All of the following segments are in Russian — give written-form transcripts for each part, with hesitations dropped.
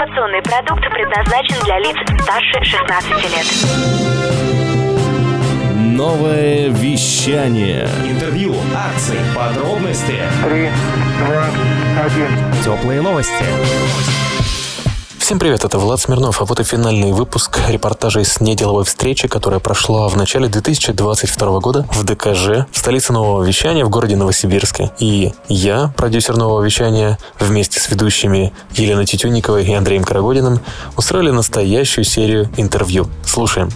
информационный продукт предназначен для лиц старше 16 лет. Новое вещание. Интервью, акции, подробности. 3, 2, 1. Теплые новости. Всем привет, это Влад Смирнов, а вот и финальный выпуск репортажей с неделовой встречи, которая прошла в начале 2022 года в ДКЖ, в столице Нового Вещания, в городе Новосибирске. И я, продюсер Нового Вещания, вместе с ведущими Еленой Тютюниковой и Андреем Корогодиным устроили настоящую серию интервью. Слушаем.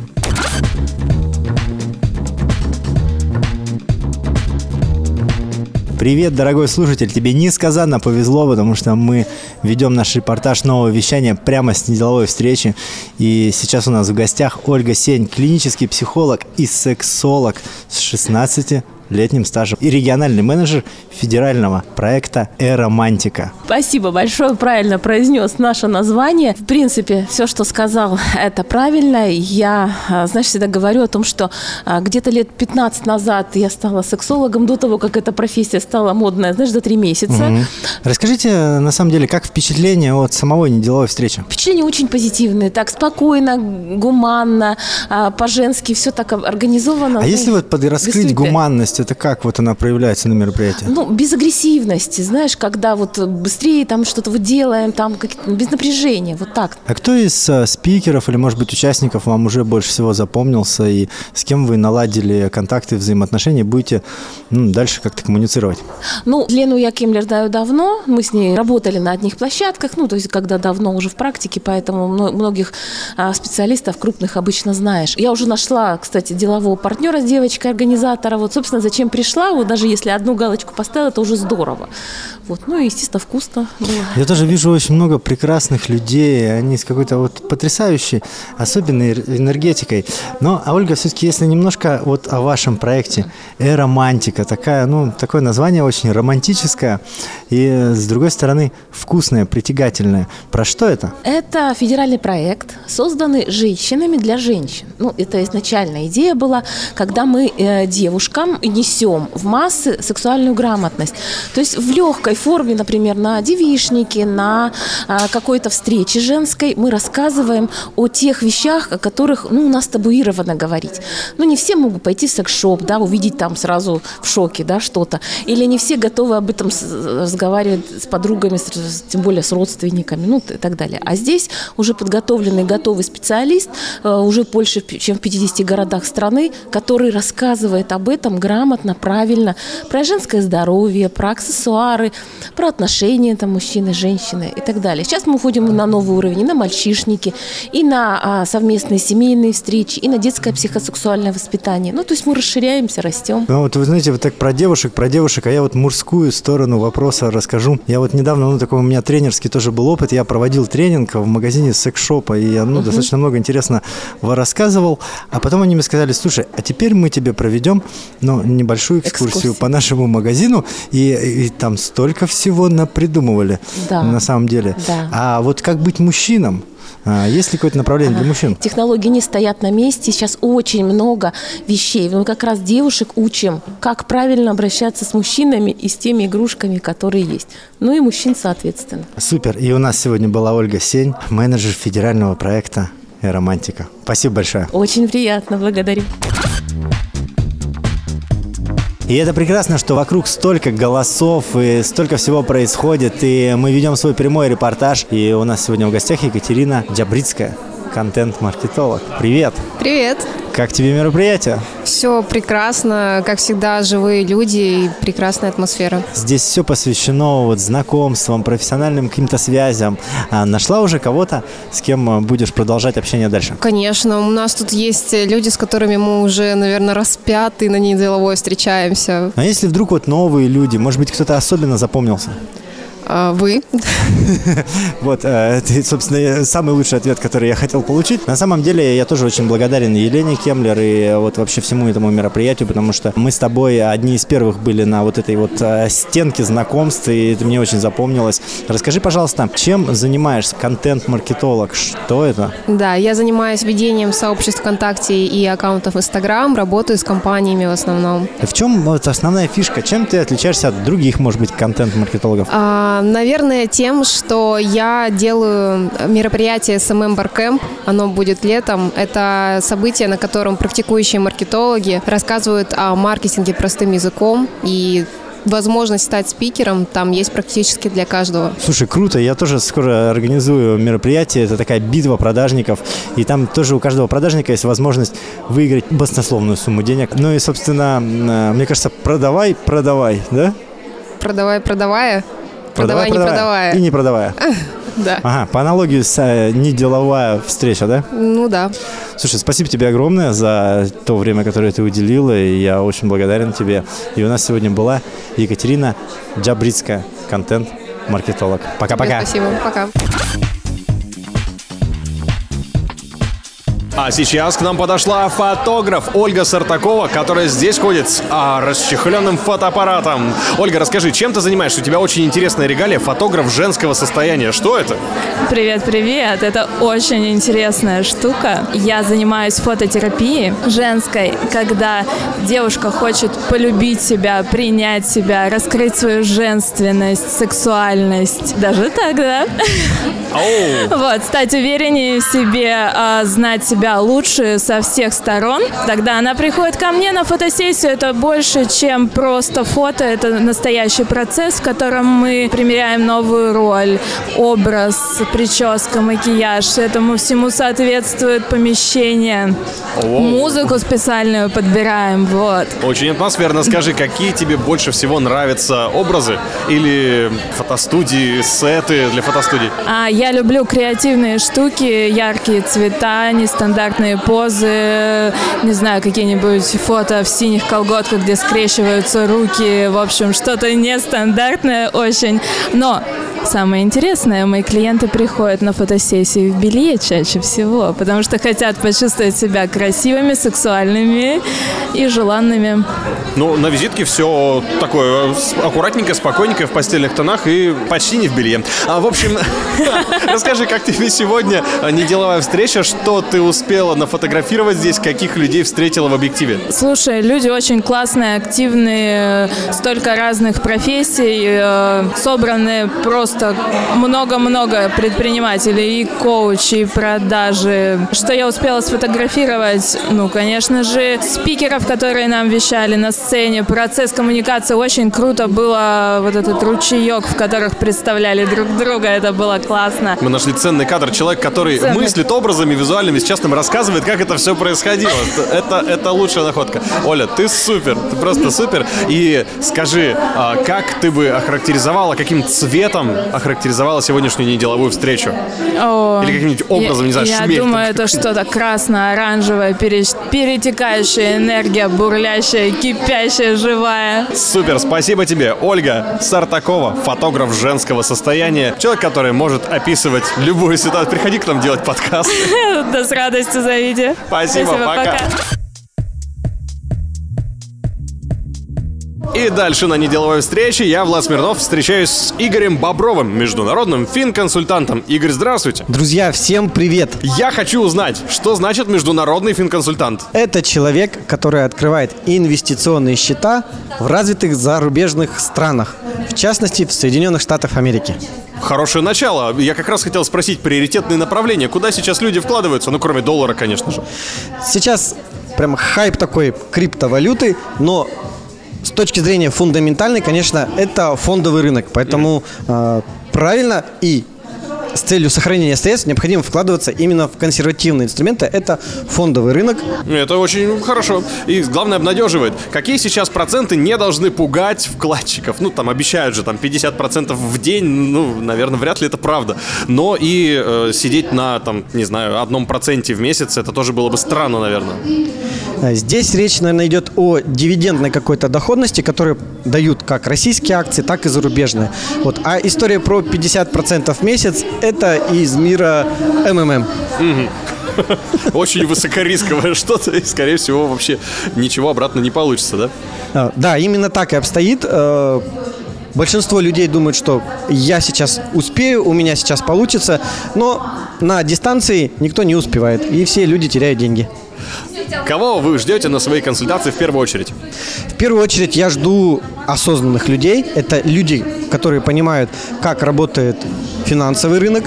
Привет, дорогой слушатель, тебе несказанно повезло, потому что мы ведем наш репортаж нового вещания прямо с неделовой встречи. И сейчас у нас в гостях Ольга Сень, клинический психолог и сексолог с 16-летним стажем и региональный менеджер федерального проекта «Эромантика». Спасибо большое, правильно произнес наше название. В принципе, все, что сказал, это правильно. Я, знаешь, всегда говорю о том, что где-то лет 15 назад я стала сексологом до того, как эта профессия стала модная, знаешь, за 3 месяца. Угу. Расскажите, на самом деле, как впечатление от самой неделовой встречи? Впечатления очень позитивные, так спокойно, гуманно, по-женски, все так организовано. А если вот подраскрыть гуманность, это как вот она проявляется на мероприятии? Ну, без агрессивности, знаешь, когда вот быстрее там что-то вот делаем, там без напряжения, вот так. А кто из спикеров или, может быть, участников вам уже больше всего запомнился и с кем вы наладили контакты, взаимоотношения, будете дальше как-то коммуницировать? Ну, Лену я Кемлер даю давно, мы с ней работали на одних площадках, то есть когда давно уже в практике, поэтому многих специалистов крупных обычно знаешь. Я уже нашла, кстати, делового партнера с девочкой, организатора, вот, собственно, зачем пришла, вот даже если одну галочку поставила, это уже здорово. И, естественно, вкусно было. Я тоже вижу очень много прекрасных людей, они с какой-то вот потрясающей, особенной энергетикой. А Ольга, все-таки, если немножко вот о вашем проекте «Эромантика», такое название очень романтическое и, с другой стороны, вкусное, притягательное. Про что это? Это федеральный проект, созданный женщинами для женщин. Это изначальная идея была, когда мы девушкам несем в массы сексуальную грамотность. То есть в легкой форме, например, на девичнике, на какой-то встрече женской мы рассказываем о тех вещах, о которых у нас табуировано говорить. Не все могут пойти в секс-шоп, увидеть там сразу в шоке что-то. Или не все готовы об этом разговаривать с подругами, тем более с родственниками, и так далее. А здесь уже подготовленный, готовый специалист, уже больше, чем в 50 городах страны, который рассказывает об этом грамотно, правильно, про женское здоровье, про аксессуары, про отношения мужчины, женщины и так далее. Сейчас мы уходим на новый уровень, и на мальчишники, и на совместные семейные встречи, и на детское психосексуальное воспитание. То есть мы расширяемся, растем. Вы знаете, вот так про девушек, а я вот мужскую сторону вопроса расскажу. Я вот недавно, такой у меня тренерский тоже был опыт, я проводил тренинг в магазине секс-шопа, и я достаточно много интересного рассказывал, а потом они мне сказали: слушай, а теперь мы тебе проведем небольшую экскурсию по нашему магазину, и там столько всего напридумывали, на самом деле. Да. А вот как быть мужчинам? Есть ли какое-то направление для мужчин? Технологии не стоят на месте. Сейчас очень много вещей. Мы как раз девушек учим, как правильно обращаться с мужчинами и с теми игрушками, которые есть. И мужчин, соответственно. Супер. И у нас сегодня была Ольга Сень, менеджер федерального проекта «Эромантика». Спасибо большое. Очень приятно. Благодарю. И это прекрасно, что вокруг столько голосов и столько всего происходит. И мы ведем свой прямой репортаж. И у нас сегодня в гостях Екатерина Жабрицкая, контент-маркетолог. Привет! Привет! Как тебе мероприятие? Все прекрасно, как всегда, живые люди и прекрасная атмосфера. Здесь все посвящено знакомствам, профессиональным каким-то связям. А нашла уже кого-то, с кем будешь продолжать общение дальше? Конечно, у нас тут есть люди, с которыми мы уже, наверное, распяты на неделовой встречаемся. А если вдруг новые люди, может быть, кто-то особенно запомнился? Вы. Это, собственно, самый лучший ответ, который я хотел получить. На самом деле, я тоже очень благодарен Елене Кемлер и вообще всему этому мероприятию, потому что мы с тобой одни из первых были на этой стенке знакомств, и это мне очень запомнилось. Расскажи, пожалуйста, чем занимаешься? Контент-маркетолог, что это? Да, я занимаюсь ведением сообществ ВКонтакте и аккаунтов Инстаграм, работаю с компаниями в основном. В чем основная фишка? Чем ты отличаешься от других, может быть, контент-маркетологов? Наверное, тем, что я делаю мероприятие SMM Barcamp, оно будет летом. Это событие, на котором практикующие маркетологи рассказывают о маркетинге простым языком и возможность стать спикером там есть практически для каждого. Слушай, круто, я тоже скоро организую мероприятие, это такая битва продажников, и там тоже у каждого продажника есть возможность выиграть баснословную сумму денег. Ну и, собственно, мне кажется, продавай, да? Продавая, не продавая. И не продавая. Да. Ага, по аналогии с неделовая встреча, да? Ну да. Слушай, спасибо тебе огромное за то время, которое ты уделила, и я очень благодарен тебе. И у нас сегодня была Екатерина Жабрицкая, контент-маркетолог. Пока-пока. Спасибо, пока. А сейчас к нам подошла фотограф Ольга Сартакова, которая здесь ходит с расчехленным фотоаппаратом. Ольга, расскажи, чем ты занимаешься? У тебя очень интересная регалия — фотограф женского состояния. Что это? Привет. Это очень интересная штука. Я занимаюсь фототерапией женской, когда девушка хочет полюбить себя, принять себя, раскрыть свою женственность, сексуальность. Даже так, да? Вот, стать увереннее в себе, знать себя лучше со всех сторон. Тогда она приходит ко мне на фотосессию. Это больше, чем просто фото. Это настоящий процесс, в котором мы примеряем новую роль, образ, прическа, макияж. Этому всему соответствует помещение. Музыку специальную подбираем. Вот. Очень атмосферно. Скажи, какие тебе больше всего нравятся образы или фотостудии, сеты для фотостудий? Я люблю креативные штуки, яркие цвета, нестандартные позы, не знаю, какие-нибудь фото в синих колготках, где скрещиваются руки, в общем, что-то нестандартное очень. Но самое интересное, мои клиенты приходят на фотосессии в белье чаще всего, потому что хотят почувствовать себя красивыми, сексуальными и желанными. Ну, на визитке все такое аккуратненько, спокойненько, в постельных тонах и почти не в белье. В общем, расскажи, как тебе сегодня неделовая встреча, что ты успела нафотографировать здесь, каких людей встретила в объективе? Слушай, люди очень классные, активные, столько разных профессий, собраны просто много-много предпринимателей, и коучи, и продажи. Что я успела сфотографировать? Ну, конечно же, спикеров, которые нам вещали на сцене, процесс коммуникации. Очень круто было вот этот ручеек, в которых представляли друг друга. Это было классно. Мы нашли ценный кадр. Человек, который мыслит образами визуальными, сейчас нам рассказывает, как это все происходило. Это лучшая находка. Оля, ты супер. Ты просто супер. И скажи, как ты бы охарактеризовала, каким цветом охарактеризовала сегодняшнюю неделовую встречу? Или каким-нибудь образом, шмель? Я думаю, это что-то красно-оранжевое, перетекающая энергия, бурлящая, кипящая, живая. Супер, спасибо тебе, Ольга Сартакова, фотограф женского состояния, человек, который может описывать любую ситуацию. Приходи к нам делать подкаст. Да, с радостью зовите. Спасибо, пока. И дальше на неделовой встрече я, Влад Смирнов, встречаюсь с Игорем Бобровым, международным финконсультантом. Игорь, здравствуйте. Друзья, всем привет. Я хочу узнать, что значит международный финконсультант. Это человек, который открывает инвестиционные счета в развитых зарубежных странах, в частности, в Соединенных Штатах Америки. Хорошее начало. Я как раз хотел спросить приоритетные направления. Куда сейчас люди вкладываются? Ну, кроме доллара, конечно же. Сейчас прям хайп такой криптовалюты, но с точки зрения фундаментальной, конечно, это фондовый рынок. Поэтому правильно и с целью сохранения средств необходимо вкладываться именно в консервативные инструменты. Это фондовый рынок. Это очень хорошо. И главное, обнадеживает. Какие сейчас проценты не должны пугать вкладчиков? Ну, там обещают же, там 50% в день. Ну, наверное, вряд ли это правда. Но и сидеть на, там, не знаю, 1% в месяц, это тоже было бы странно, наверное. Здесь речь, наверное, идет о дивидендной какой-то доходности, которую дают как российские акции, так и зарубежные. Вот. А история про 50% в месяц – это из мира МММ. Очень высокорисковое что-то, и, скорее всего, вообще ничего обратно не получится, да? Да, именно так и обстоит. Большинство людей думают, что я сейчас успею, у меня сейчас получится, но на дистанции никто не успевает, и все люди теряют деньги. Кого вы ждете на своей консультации в первую очередь? В первую очередь я жду осознанных людей. Это люди, которые понимают, как работает финансовый рынок,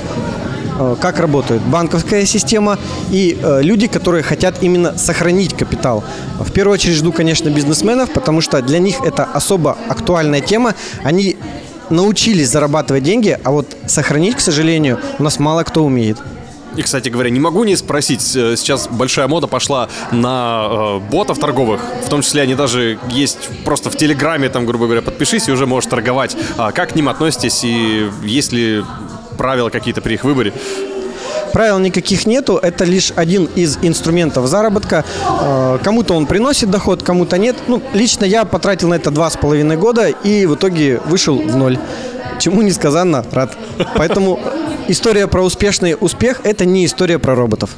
как работает банковская система, и люди, которые хотят именно сохранить капитал. В первую очередь жду, конечно, бизнесменов, потому что для них это особо актуальная тема. Они научились зарабатывать деньги, а вот сохранить, к сожалению, у нас мало кто умеет. И, кстати говоря, не могу не спросить, сейчас большая мода пошла на ботов торговых, в том числе они даже есть просто в Телеграме, там, грубо говоря, подпишись и уже можешь торговать. Как к ним относитесь и есть ли правила какие-то при их выборе? Правил никаких нету, это лишь один из инструментов заработка. Кому-то он приносит доход, кому-то нет. Ну, лично я потратил на это 2,5 года и в итоге вышел в ноль. Чему несказанно рад. Поэтому история про успешный успех – это не история про роботов.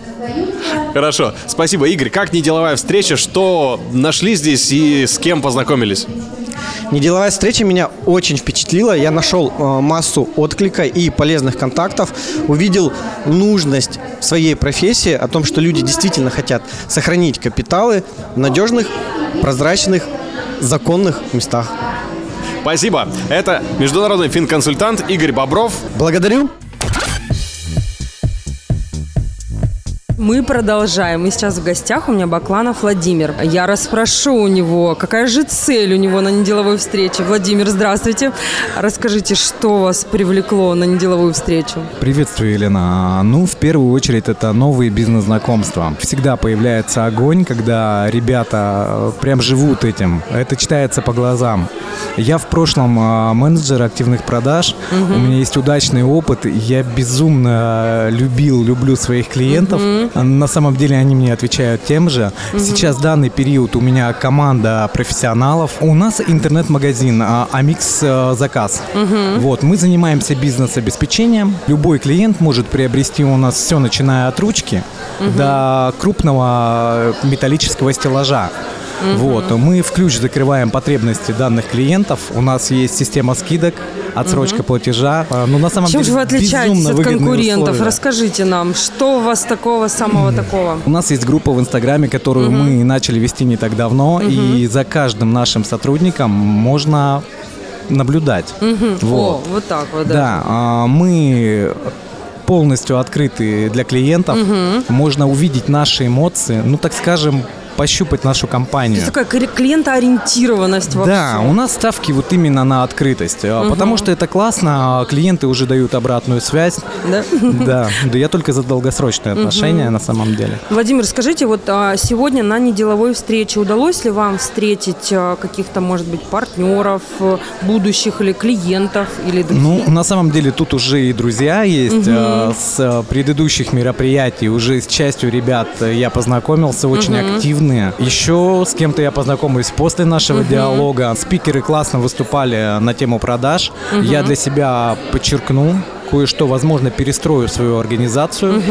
Хорошо. Спасибо, Игорь. Как неделовая встреча? Что нашли здесь и с кем познакомились? Неделовая встреча меня очень впечатлила. Я нашел массу отклика и полезных контактов. Увидел нужность своей профессии, о том, что люди действительно хотят сохранить капиталы в надежных, прозрачных, законных местах. Спасибо. Это международный финконсультант Игорь Бобров. Благодарю. Мы продолжаем. И сейчас в гостях у меня Бакланов Владимир. Я расспрошу у него, какая же цель у него на неделовой встрече. Владимир, здравствуйте. Расскажите, что вас привлекло на неделовую встречу? Приветствую, Елена. В первую очередь, это новые бизнес-знакомства. Всегда появляется огонь, когда ребята прям живут этим. Это читается по глазам. Я в прошлом менеджер активных продаж. Угу. У меня есть удачный опыт. Я безумно люблю своих клиентов. Угу. На самом деле они мне отвечают тем же. Угу. Сейчас в данный период у меня команда профессионалов. У нас интернет-магазин Amix-заказ. Угу. Мы занимаемся бизнес-обеспечением. Любой клиент может приобрести у нас все, начиная от ручки, угу, до крупного металлического стеллажа. Угу. Мы в ключ закрываем потребности данных клиентов. У нас есть система скидок, отсрочка платежа. На самом деле, чем же вы отличаетесь от конкурентов? Условия. Расскажите нам, что у вас такого, самого такого? У нас есть группа в Инстаграме, которую мы начали вести не так давно. И за каждым нашим сотрудником можно наблюдать. Да, мы полностью открыты для клиентов. Можно увидеть наши эмоции, так скажем, пощупать нашу компанию. Это такая клиентоориентированность вообще. Да, у нас ставки именно на открытость, потому что это классно, клиенты уже дают обратную связь. Да? Да, я только за долгосрочные отношения на самом деле. Владимир, скажите, сегодня на неделовой встрече удалось ли вам встретить каких-то, может быть, партнеров, будущих или клиентов, или друзей? На самом деле тут уже и друзья есть с предыдущих мероприятий, уже с частью ребят я познакомился, очень активно. Еще с кем-то я познакомлюсь после нашего диалога. Спикеры классно выступали на тему продаж. Я для себя подчеркнул кое-что, возможно, перестрою свою организацию.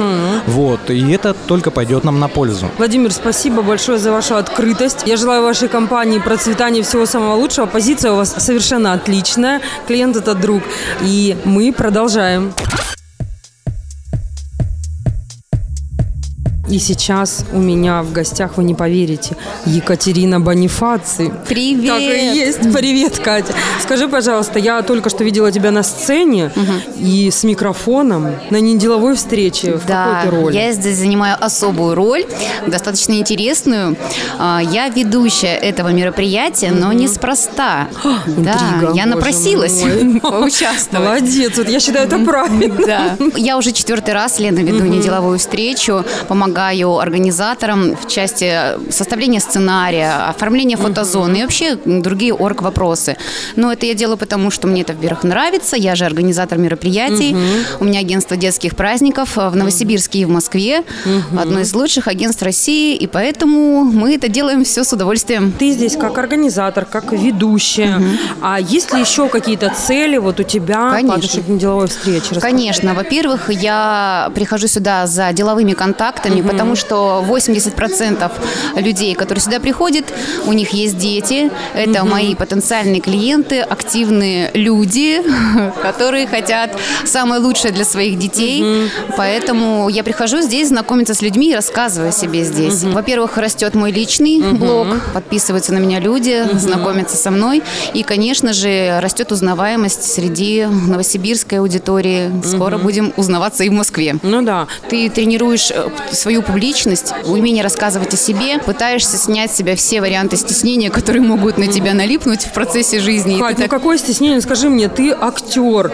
И это только пойдет нам на пользу. Владимир, спасибо большое за вашу открытость. Я желаю вашей компании процветания, всего самого лучшего. Позиция у вас совершенно отличная. Клиент – это друг. И мы продолжаем. И сейчас у меня в гостях, вы не поверите, Екатерина Бонифаций. Привет! Так и есть. Привет, Катя. Скажи, пожалуйста, я только что видела тебя на сцене и с микрофоном на неделовой встрече. В какой ты роли? Я здесь занимаю особую роль, достаточно интересную. Я ведущая этого мероприятия, но неспроста. Интрига, я напросилась поучаствовать. Молодец, я считаю, это правильно. Я уже 4-й раз, Лена, веду неделовую встречу, помогаю организаторам в части составления сценария, оформления фотозоны и вообще другие орг-вопросы. Но это я делаю потому, что мне это, во-первых, нравится. Я же организатор мероприятий. У меня агентство детских праздников в Новосибирске и в Москве. Одно из лучших агентств России. И поэтому мы это делаем все с удовольствием. Ты здесь как организатор, как ведущая. А есть ли еще какие-то цели у тебя по отношению к неделовой встрече? Конечно. Во-первых, я прихожу сюда за деловыми контактами, потому что 80% людей, которые сюда приходят, у них есть дети, это мои потенциальные клиенты, активные люди, которые хотят самое лучшее для своих детей, поэтому я прихожу здесь знакомиться с людьми и рассказываю о себе здесь. Во-первых, растет мой личный блог, подписываются на меня люди, знакомятся со мной, и, конечно же, растет узнаваемость среди новосибирской аудитории, скоро будем узнаваться и в Москве. Ну да. Ты тренируешь свою публичность, умение рассказывать о себе, пытаешься снять с себя все варианты стеснения, которые могут на тебя налипнуть в процессе жизни. Кать, ну какое стеснение? Скажи мне, ты актер.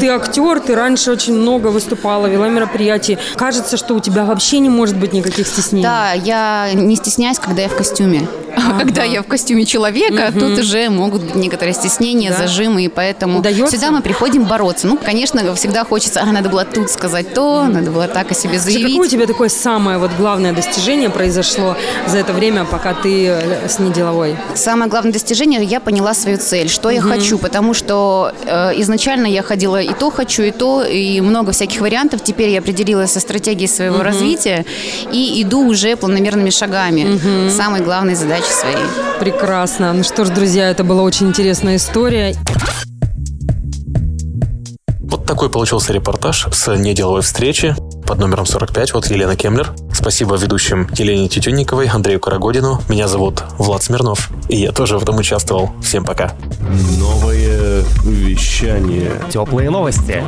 Ты актер, ты раньше очень много выступала, вела мероприятия. Кажется, что у тебя вообще не может быть никаких стеснений. Да, я не стесняюсь, когда я в костюме. А когда я в костюме человека, тут уже могут быть некоторые стеснения, зажимы, и поэтому сюда мы приходим бороться. Ну, конечно, всегда хочется, надо было тут сказать то, надо было так о себе заявить. Какое у тебя такое самое вот главное достижение произошло за это время, пока ты с Неделовой? Самое главное достижение, я поняла свою цель, что я хочу, потому что изначально я ходила и то хочу, и то, и много всяких вариантов. Теперь я определилась со стратегией своего развития и иду уже планомерными шагами. Самой главной задачей своей. Прекрасно. Ну что ж, друзья, это была очень интересная история. Вот такой получился репортаж с Неделовой встречи под номером 45 от Елены Кемлер. Спасибо ведущим Елене Тютюнниковой, Андрею Корогодину. Меня зовут Влад Смирнов, и я тоже в этом участвовал. Всем пока. Новое вещание. Теплые новости.